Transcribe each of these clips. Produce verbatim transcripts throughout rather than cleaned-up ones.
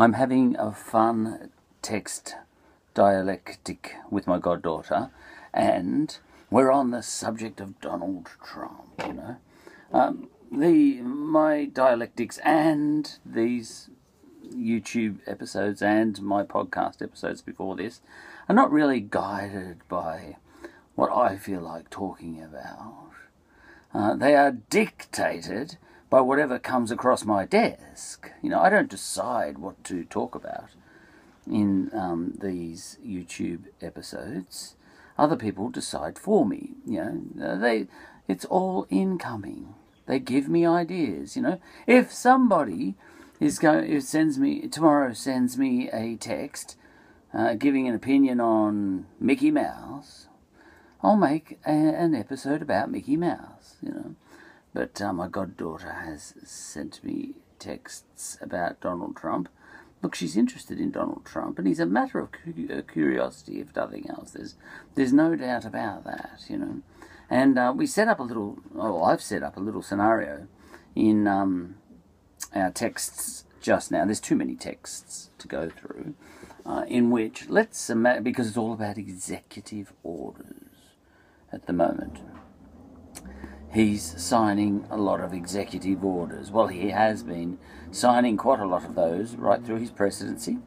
I'm having a fun text dialectic with my goddaughter, and we're on the subject of Donald Trump, you know. Um, the my dialectics and these YouTube episodes and my podcast episodes before this are not really guided by what I feel like talking about. Uh, they are dictated by whatever comes across my desk. You know, I don't decide what to talk about in um, these YouTube episodes. Other people decide for me. You know, they it's all incoming. They give me ideas. You know, if somebody is going, if sends me tomorrow sends me a text uh, giving an opinion on Mickey Mouse, I'll make a, an episode about Mickey Mouse. You know. But uh, my goddaughter has sent me texts about Donald Trump. Look, she's interested in Donald Trump, and he's a matter of cu- curiosity, if nothing else. There's, there's no doubt about that, you know. And uh, we set up a little, oh, I've set up a little scenario in um, our texts just now. There's too many texts to go through, uh, in which, let's imagine, because it's all about executive orders at the moment. He's signing a lot of executive orders. Well, he has been signing quite a lot of those right through his presidency.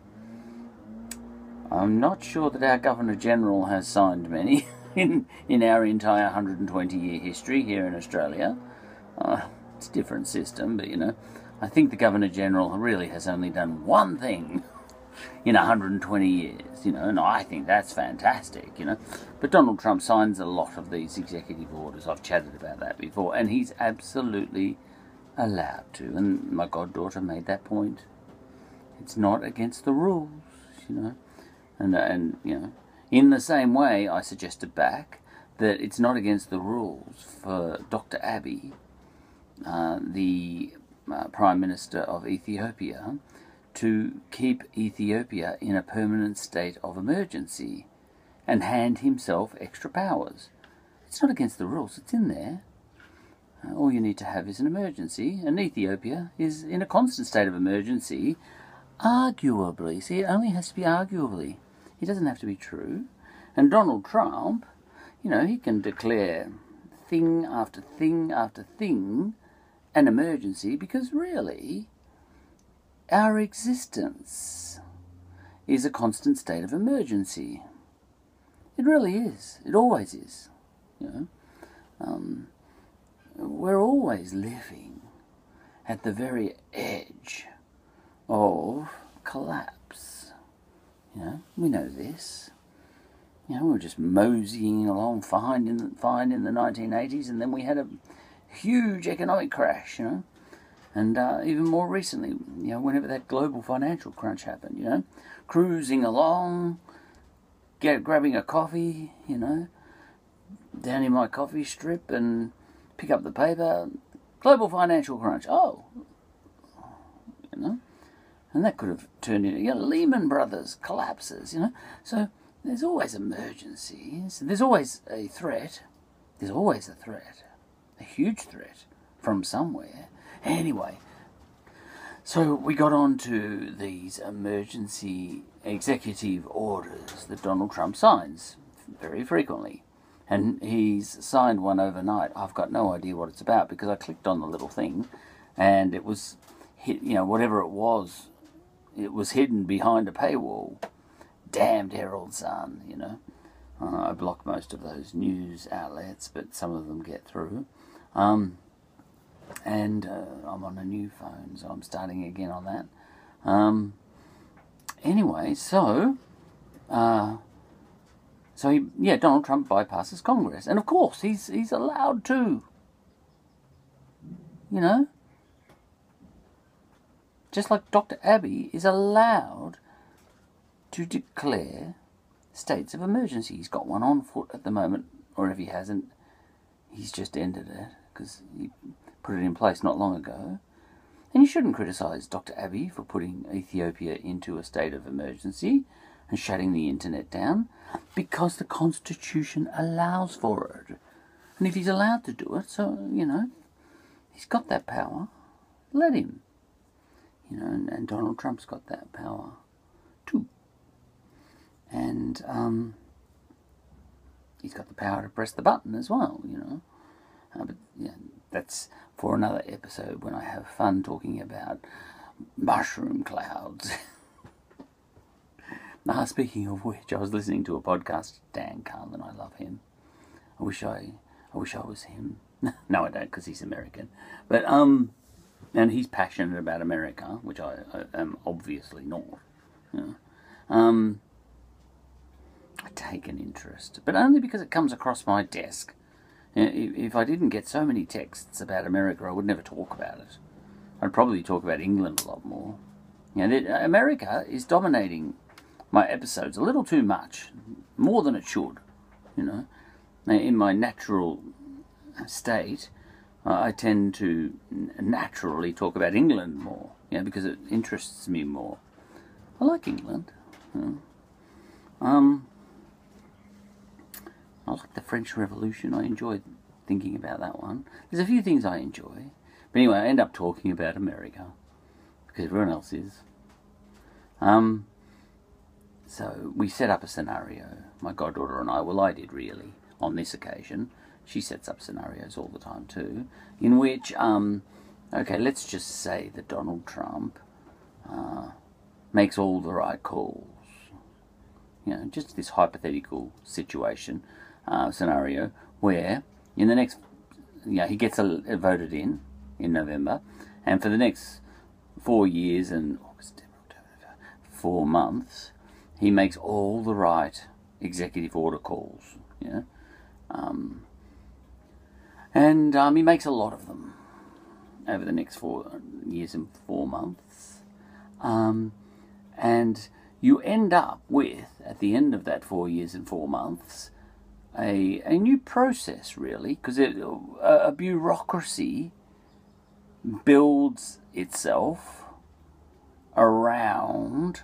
I'm not sure that our Governor-General has signed many in, in our entire one hundred twenty year history here in Australia. Uh, it's a different system, but, you know, I think the Governor-General really has only done one thing in one hundred twenty years, you know, and I think that's fantastic, you know. But Donald Trump signs a lot of these executive orders. I've chatted about that before, and he's absolutely allowed to. And my goddaughter made that point. It's not against the rules, you know. And, and you know, in the same way, I suggested back that it's not against the rules for Doctor Abiy, uh, the uh, Prime Minister of Ethiopia, to keep Ethiopia in a permanent state of emergency and hand himself extra powers. It's not against the rules, it's in there. Uh, all you need to have is an emergency, and Ethiopia is in a constant state of emergency, arguably. See, it only has to be arguably. It doesn't have to be true. And Donald Trump, you know, he can declare thing after thing after thing an emergency, because really, our existence is a constant state of emergency. It really is. It always is. You know, um, we're always living at the very edge of collapse. You know, we know this. You know, we were just moseying along fine in the, fine in the nineteen eighties, and then we had a huge economic crash. You know. And uh, even more recently, you know, whenever that global financial crunch happened, you know, cruising along, get, grabbing a coffee, you know, down in my coffee strip and pick up the paper, global financial crunch, oh, you know, and that could have turned into, you know, Lehman Brothers collapses, you know. So there's always emergencies, there's always a threat, there's always a threat, a huge threat from somewhere. Anyway, so we got on to these emergency executive orders that Donald Trump signs very frequently. And he's signed one overnight. I've got no idea what it's about, because I clicked on the little thing and it was, you know, whatever it was, it was hidden behind a paywall. Damned Herald Sun, you know. Uh, I block most of those news outlets, but some of them get through. Um... And uh, I'm on a new phone, so I'm starting again on that. Um, anyway, so, uh, so he, yeah, Donald Trump bypasses Congress, and of course he's he's allowed to. You know, just like Doctor Abiy is allowed to declare states of emergency. He's got one on foot at the moment, or if he hasn't, he's just ended it because he put it in place not long ago. And you shouldn't criticise Doctor Abiy for putting Ethiopia into a state of emergency and shutting the internet down, because the Constitution allows for it. And if he's allowed to do it, so, you know, he's got that power, let him. you know, and, and Donald Trump's got that power too. And um, he's got the power to press the button as well, you know. Uh, but yeah, that's for another episode when I have fun talking about mushroom clouds. Ah, speaking of which, I was listening to a podcast, Dan Carlin, I love him. I wish I, I wish I was him. No, I don't, because he's American. But um, and he's passionate about America, which I, I am obviously not. Yeah. Um, I take an interest, but only because it comes across my desk. If I didn't get so many texts about America, I would never talk about it. I'd probably talk about England a lot more. You know, that America is dominating my episodes a little too much, more than it should. You know, now, in my natural state, uh, I tend to naturally talk about England more. You know, because it interests me more. I like England. You know. Um. I like the French Revolution. I enjoyed thinking about that one. There's a few things I enjoy. But anyway, I end up talking about America. Because everyone else is. Um, so we set up a scenario. My goddaughter and I, well I did really, on this occasion. She sets up scenarios all the time too. In which, um, okay, let's just say that Donald Trump uh, makes all the right calls. You know, just this hypothetical situation. Uh, scenario where in the next, you know, he gets a, a voted in in November, and for the next four years and August, four months, he makes all the right executive order calls, you know, um, and um, he makes a lot of them over the next four years and four months, um, and you end up with at the end of that four years and four months. A, a new process, really, because a, a bureaucracy builds itself around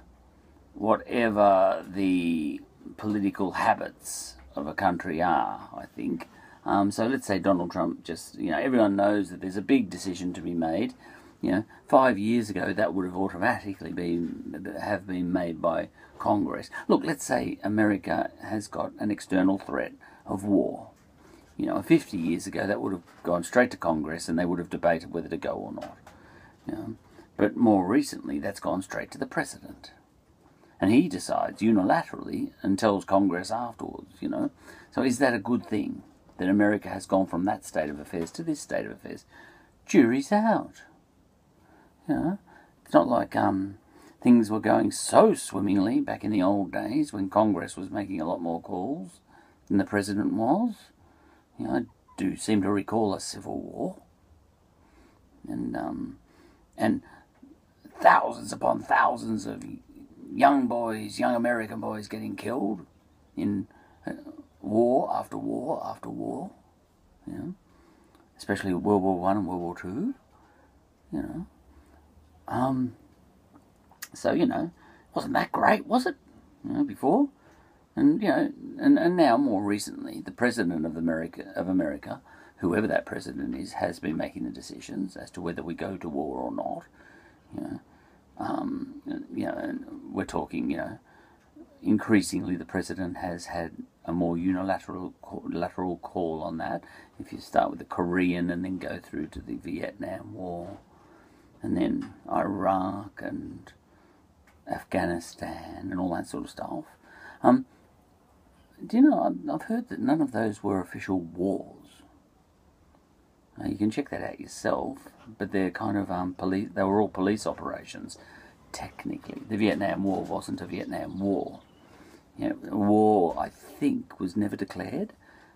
whatever the political habits of a country are, I think. Um, so let's say Donald Trump just, you know, everyone knows that there's a big decision to be made. You know, five years ago that would have automatically been have been made by Congress. Look, let's say America has got an external threat of war. You know, fifty years ago that would have gone straight to Congress and they would have debated whether to go or not. You know, but more recently that's gone straight to the president. And he decides unilaterally and tells Congress afterwards, you know. So is that a good thing that America has gone from that state of affairs to this state of affairs? Jury's out. You know, it's not like um, things were going so swimmingly back in the old days when Congress was making a lot more calls than the president was. You know, I do seem to recall a civil war. And, um, and thousands upon thousands of young boys, young American boys getting killed in war after war after war. You know, especially World War One and World War Two. You know. Um, so, you know, wasn't that great, was it? You know, before. And, you know, and, and now more recently, the president of America, of America, whoever that president is, has been making the decisions as to whether we go to war or not. You know, um, you know, and we're talking, you know, increasingly the president has had a more unilateral lateral call on that. If you start with the Korean and then go through to the Vietnam War. And then Iraq and Afghanistan and all that sort of stuff. Um, do you know, I've heard that none of those were official wars. Now, you can check that out yourself, but they're kind of um, police, they were all police operations, technically. The Vietnam War wasn't a Vietnam War. You know, war, I think, was never declared.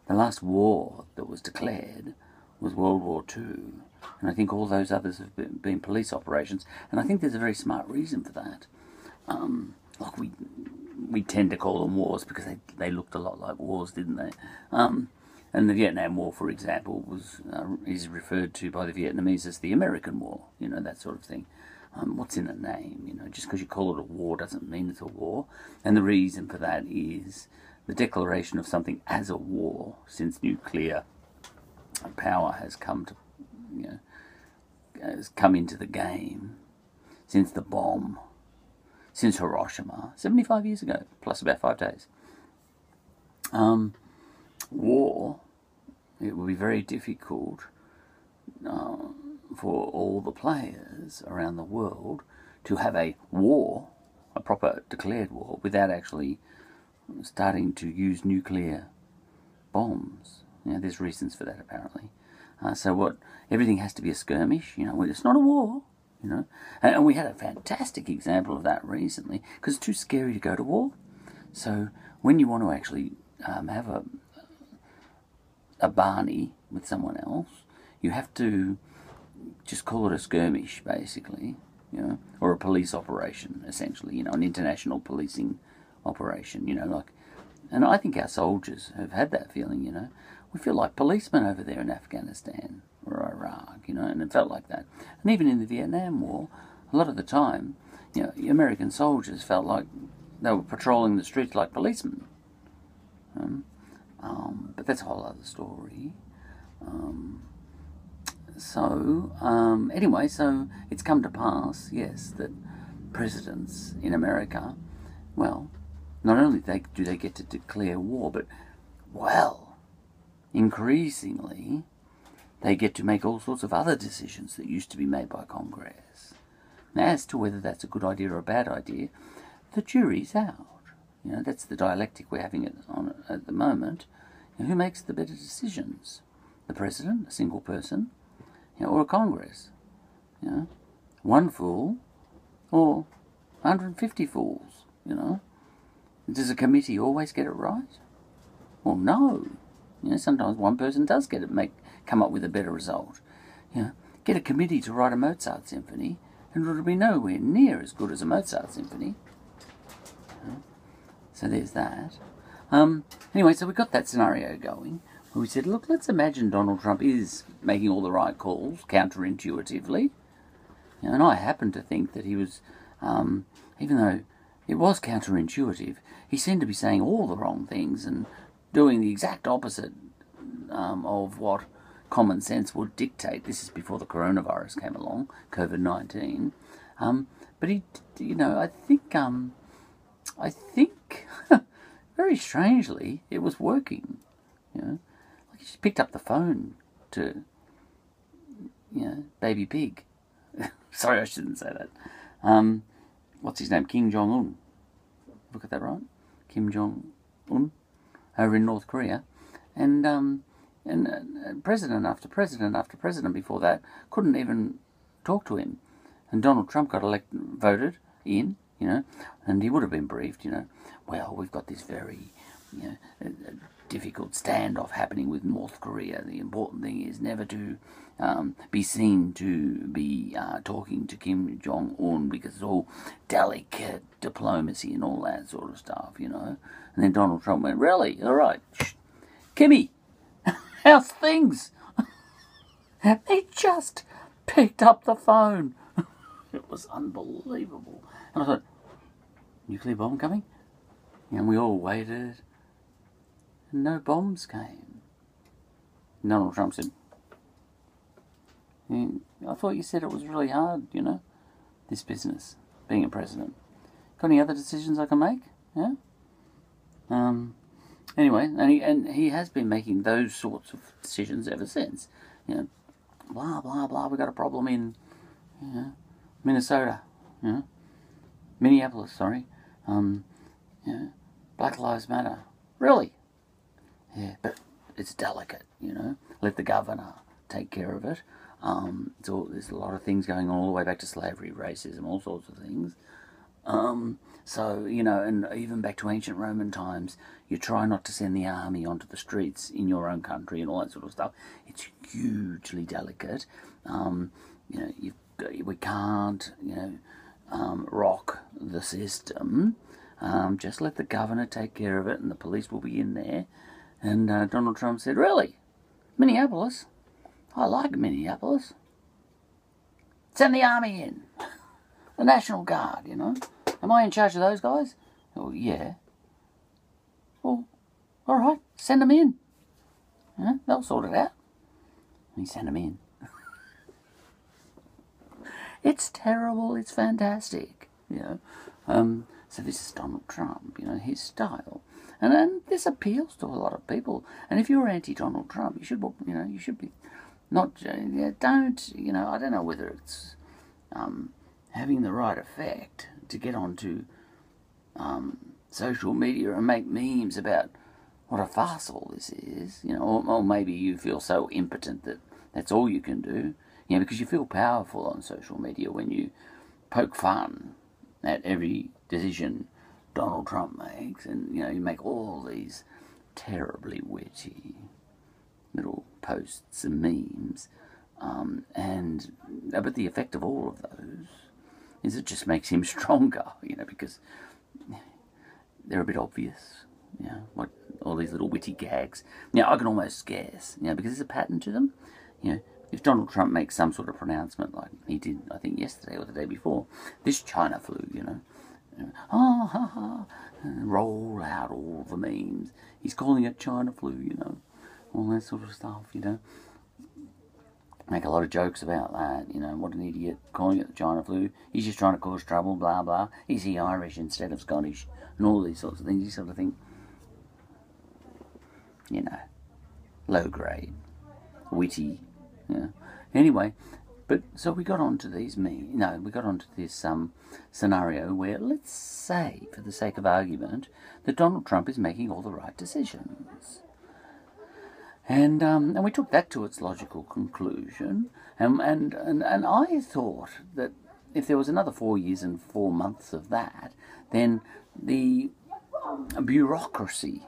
The last war that was declared was World War Two. And I think all those others have been, been police operations. And I think there's a very smart reason for that. Um, look, we we tend to call them wars because they, they looked a lot like wars, didn't they? Um, and the Vietnam War, for example, was uh, is referred to by the Vietnamese as the American War. You know, that sort of thing. Um, what's in a name? You know, just because you call it a war doesn't mean it's a war. And the reason for that is the declaration of something as a war since nuclear power has come to, you know, has come into the game, since the bomb, since Hiroshima, seventy-five years ago, plus about five days. Um, war, it will be very difficult uh, for all the players around the world to have a war, a proper declared war, without actually starting to use nuclear bombs. You know, there's reasons for that, apparently. Uh, so what, everything has to be a skirmish, you know, well, it's not a war, you know. And, and we had a fantastic example of that recently, because it's too scary to go to war. So when you want to actually um, have a, a Barney with someone else, you have to just call it a skirmish, basically, you know, or a police operation, essentially, you know, an international policing operation, you know, like, and I think our soldiers have had that feeling, you know. We feel like policemen over there in Afghanistan or Iraq, you know, and it felt like that. And even in the Vietnam War, a lot of the time, you know, American soldiers felt like they were patrolling the streets like policemen. Um, um, but that's a whole other story. Um, so, um, anyway, so it's come to pass, yes, that presidents in America, well, not only they, do they get to declare war, but, well, increasingly, they get to make all sorts of other decisions that used to be made by Congress. Now, as to whether that's a good idea or a bad idea, the jury's out. You know, that's the dialectic we're having at, on, at the moment. You know, who makes the better decisions? The president, a single person, you know, or a Congress? You know, one fool or one hundred fifty fools, you know? Does a committee always get it right? Well, no. You know, sometimes one person does get it, make come up with a better result. You know, get a committee to write a Mozart symphony, and it'll be nowhere near as good as a Mozart symphony. You know, so there's that. Um, anyway, so we got that scenario going, where we said, look, let's imagine Donald Trump is making all the right calls, counterintuitively. You know, and I happen to think that he was, um, even though it was counterintuitive, he seemed to be saying all the wrong things and doing the exact opposite um, of what common sense would dictate. This is before the coronavirus came along, COVID nineteen. Um, but he, you know, I think, um, I think, very strangely, it was working. You know, like he just picked up the phone to, you know, Baby Pig. Sorry, I shouldn't say that. Um, what's his name? Kim Jong Un. Look at that, right? Kim Jong Un. Over in North Korea, and um, and uh, president after president after president before that couldn't even talk to him, and Donald Trump got elected, voted in, you know, and he would have been briefed, you know. Well, we've got this very, you know, a, a difficult standoff happening with North Korea. The important thing is never to um, be seen to be uh, talking to Kim Jong Un because it's all delicate diplomacy and all that sort of stuff, you know. And then Donald Trump went, really? All right. Shh. Kimmy, how's things? They just picked up the phone. It was unbelievable. And I thought, nuclear bomb coming? And we all waited. And no bombs came. And Donald Trump said, I thought you said it was really hard, you know, this business, being a president. Got any other decisions I can make? Yeah? Um, anyway, and he, and he has been making those sorts of decisions ever since. You know, blah, blah, blah, we got a problem in, you know, Minnesota, you know, Minneapolis, sorry, um, you know, Black Lives Matter. Really? Yeah, but it's delicate, you know, let the governor take care of it. Um, it's all, there's a lot of things going on all the way back to slavery, racism, all sorts of things. Um, so, you know, and even back to ancient Roman times, you try not to send the army onto the streets in your own country and all that sort of stuff. It's hugely delicate. Um, you know, you've, we can't, you know, um, rock the system. Um, just let the governor take care of it and the police will be in there. And uh, Donald Trump said, really? Minneapolis? I like Minneapolis. Send the army in. The National Guard, you know. Am I in charge of those guys? Oh, yeah. Well, all right, send them in. You know, they'll sort it out. And he sent them in. It's terrible, it's fantastic, you know. Um, so this is Donald Trump, you know, his style. And, and this appeals to a lot of people. And if you're anti-Donald Trump, you should, you know, you should be not, yeah, don't, you know, I don't know whether it's um, having the right effect to get onto um, social media and make memes about what a farce all this is, you know, or, or maybe you feel so impotent that that's all you can do, you know, because you feel powerful on social media when you poke fun at every decision Donald Trump makes, and, you know, you make all these terribly witty little posts and memes, um, and, but the effect of all of those is it just makes him stronger, you know, because they're a bit obvious, you know, what, all these little witty gags. You know, I can almost guess, you know, because there's a pattern to them, you know. If Donald Trump makes some sort of pronouncement like he did, I think, yesterday or the day before, this China flu, you know, oh, ha, ha, roll out all the memes. He's calling it China flu, you know, all that sort of stuff, you know. Make a lot of jokes about that, you know, what an idiot calling it the China flu. He's just trying to cause trouble, blah, blah. Is he Irish instead of Scottish? And all these sorts of things. You sort of think, you know, low grade, witty, you know. Anyway, but so we got onto these memes. No, we got onto this um, scenario where, let's say, for the sake of argument, that Donald Trump is making all the right decisions. And um, and we took that to its logical conclusion. And, and, and, and I thought that if there was another four years and four months of that, then the bureaucracy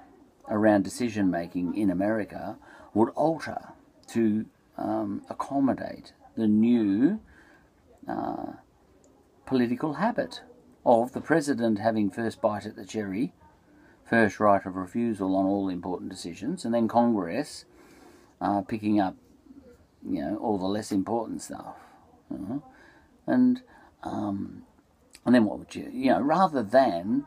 around decision-making in America would alter to um, accommodate the new uh, political habit of the president having first bite at the cherry, first right of refusal on all important decisions, and then Congress uh, picking up, you know, all the less important stuff. You know? And um, and then what would you, you know, rather than,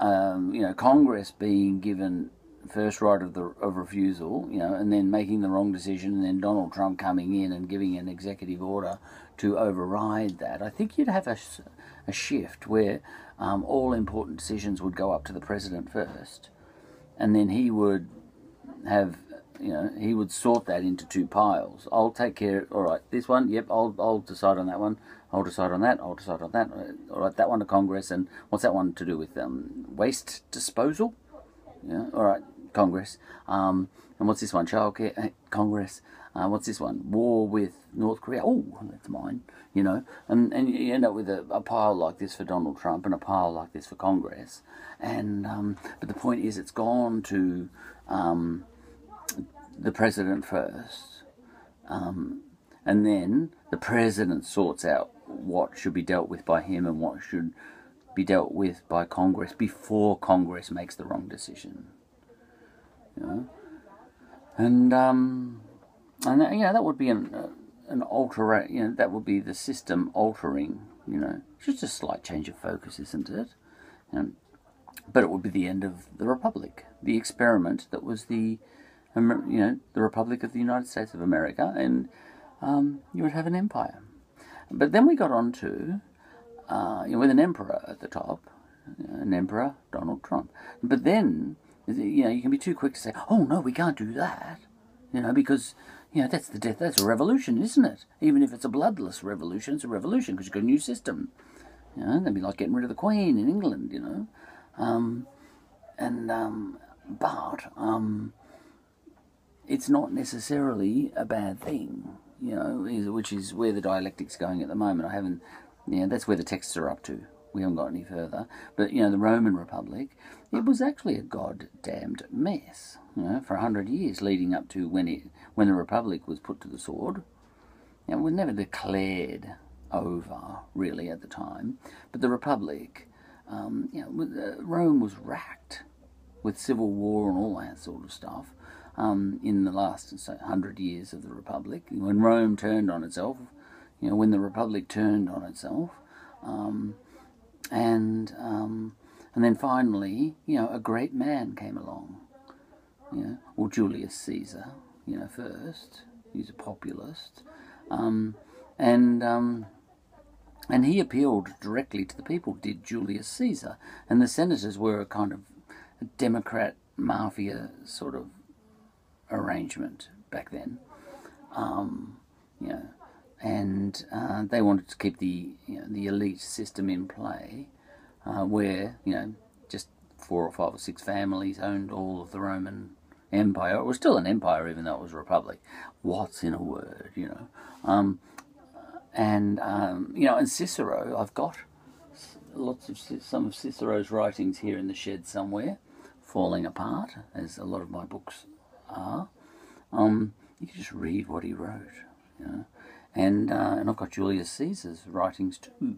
um, you know, Congress being given first right of the of refusal, you know, and then making the wrong decision, and then Donald Trump coming in and giving an executive order to override that, I think you'd have a, a shift where um, all important decisions would go up to the president first, and then he would have, you know, he would sort that into two piles. I'll take care, all right, this one, yep, I'll, I'll decide on that one, I'll decide on that, I'll decide on that, all right, that one to Congress, and what's that one to do with um, waste disposal? Yeah, all right, Congress. Um, and what's this one? Childcare, Congress. Uh, what's this one? War with North Korea. Oh, that's mine, you know. And, and you end up with a, a pile like this for Donald Trump and a pile like this for Congress. And um, but the point is, it's gone to um, the president first. Um, and then the president sorts out what should be dealt with by him and what should be dealt with by Congress before Congress makes the wrong decision. You know? And, um, and you know, that would be an, uh, an altera, you know, that would be the system altering, you know, it's just a slight change of focus, isn't it? Um, but it would be the end of the Republic, the experiment that was the, um, you know, the Republic of the United States of America, and um, you would have an empire. But then we got on to, uh, you know, with an emperor at the top, an emperor, Donald Trump. But then, you know, you can be too quick to say, oh, no, we can't do that, you know, because, you know, that's the death, that's a revolution, isn't it? Even if it's a bloodless revolution, it's a revolution because you've got a new system. You know, that'd be like getting rid of the Queen in England, you know. Um, and, um, but, um, it's not necessarily a bad thing, you know, which is where the dialectic's going at the moment. I haven't, you know, that's where the texts are up to. We haven't got any further. But, you know, the Roman Republic, it was actually a goddamned mess, you know, for a hundred years leading up to when it, when the Republic was put to the sword. You know, it was never declared over, really, at the time. But the Republic, um, you know, Rome was racked with civil war and all that sort of stuff um, in the last so, hundred years of the Republic. When Rome turned on itself, you know, when the Republic turned on itself, um... And um, and then finally, you know, a great man came along, you know, or Julius Caesar, you know, first. He's a populist, um, and um, And he appealed directly to the people, did Julius Caesar. And the senators were a kind of Democrat-mafia sort of arrangement back then. Um, you know, and uh, they wanted to keep the, you know, the elite system in play, uh, where, you know, just four or five or six families owned all of the Roman Empire. It was still an empire, even though it was a republic. What's in a word, you know? Um, and, um, you know, and Cicero, I've got lots of some of Cicero's writings here in the shed somewhere, falling apart, as a lot of my books are. Um, you can just read what he wrote, you know. And, uh, and I've got Julius Caesar's writings too.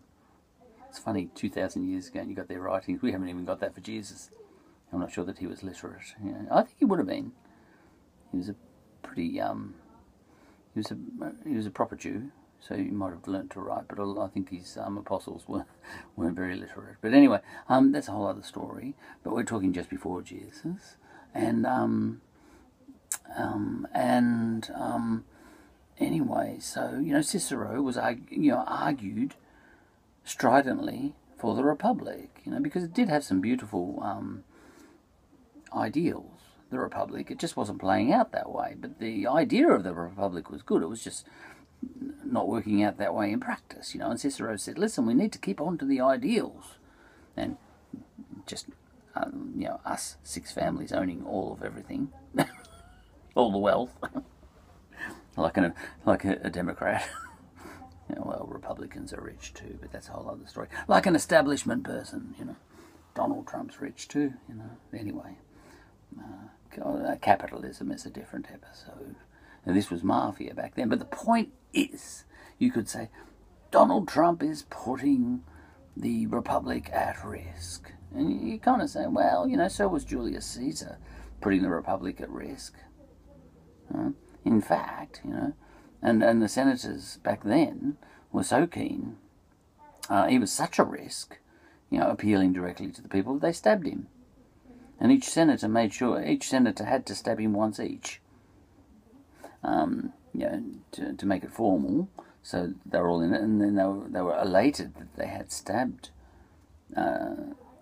It's funny, two thousand years ago, and you got their writings. We haven't even got that for Jesus. I'm not sure that he was literate. You know. I think he would have been. He was a pretty, um, he was a, he was a proper Jew, so he might have learnt to write, but I think his um, apostles were, weren't very literate. But anyway, um, that's a whole other story. But we're talking just before Jesus. And, um, um, and, um, anyway, so, you know, Cicero was, you know, argued stridently for the Republic, you know, because it did have some beautiful um, ideals, the Republic. It just wasn't playing out that way. But the idea of the Republic was good. It was just not working out that way in practice, you know. And Cicero said, listen, we need to keep on to the ideals. And just, um, you know, us six families owning all of everything, all the wealth. Like, an, like a, a Democrat. Yeah, well, Republicans are rich too, but that's a whole other story. Like an establishment person, you know. Donald Trump's rich too, you know. Anyway, uh, capitalism is a different episode. And this was mafia back then. But the point is, you could say, Donald Trump is putting the Republic at risk. And you kind of say, well, you know, so was Julius Caesar putting the Republic at risk. Huh? In fact, you know, and, and the senators back then were so keen, uh, he was such a risk, you know, appealing directly to the people, they stabbed him. And each senator made sure, each senator had to stab him once each, um, you know, to, to make it formal, so they were all in it, and then they were, they were elated that they had stabbed uh,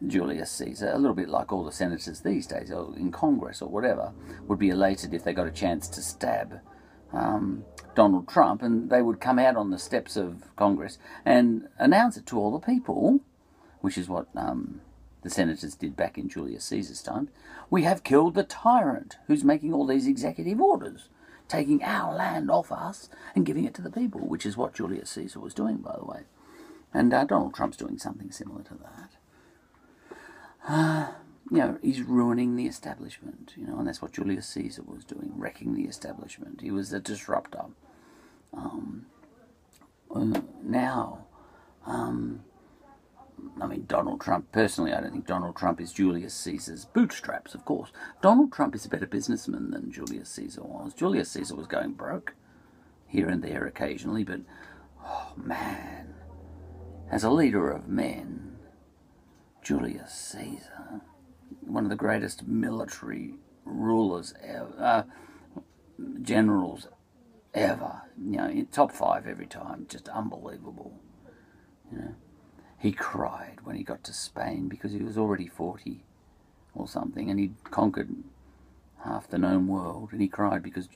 Julius Caesar, a little bit like all the senators these days, or in Congress or whatever, would be elated if they got a chance to stab um, Donald Trump, and they would come out on the steps of Congress and announce it to all the people, which is what um, the senators did back in Julius Caesar's time. We have killed the tyrant who's making all these executive orders, taking our land off us and giving it to the people, which is what Julius Caesar was doing, by the way. And uh, Donald Trump's doing something similar to that. Uh, you know, he's ruining the establishment, you know, and that's what Julius Caesar was doing, wrecking the establishment. He was a disruptor. Um, now, um, I mean, Donald Trump, personally, I don't think Donald Trump is Julius Caesar's bootstraps, of course. Donald Trump is a better businessman than Julius Caesar was. Julius Caesar was going broke here and there occasionally, but, oh, man, as a leader of men, Julius Caesar, one of the greatest military rulers ever, uh, generals ever, you know, top five every time, just unbelievable, you know. He cried when he got to Spain because he was already forty or something, and he'd conquered half the known world, and he cried because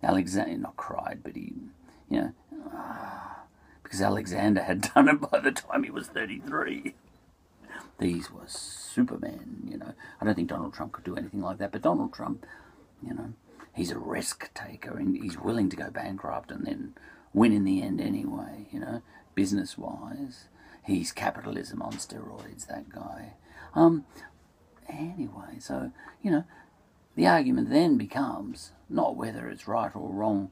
Alexander, not cried, but he, you know, ah, because Alexander had done it by the time he was thirty-three. These were supermen, you know. I don't think Donald Trump could do anything like that, but Donald Trump, you know, he's a risk taker, and he's willing to go bankrupt and then win in the end anyway, you know, business-wise. He's capitalism on steroids, that guy. Um, anyway, so, you know, the argument then becomes not whether it's right or wrong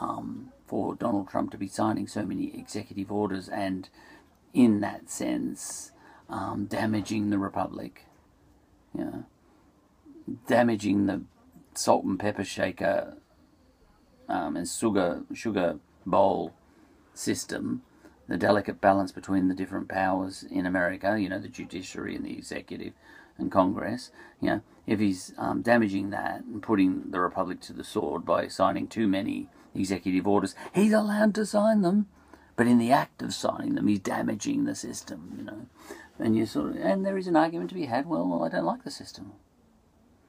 um, for Donald Trump to be signing so many executive orders and, in that sense, Um, damaging the Republic, you know, damaging the salt and pepper shaker um, and sugar, sugar bowl system, the delicate balance between the different powers in America, you know, the judiciary and the executive and Congress, you know, if he's um, damaging that and putting the Republic to the sword by signing too many executive orders, he's allowed to sign them. But in the act of signing them, he's damaging the system, you know. And you sort of, and there is an argument to be had, well, well, I don't like the system.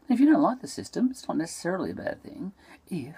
And if you don't like the system, it's not necessarily a bad thing if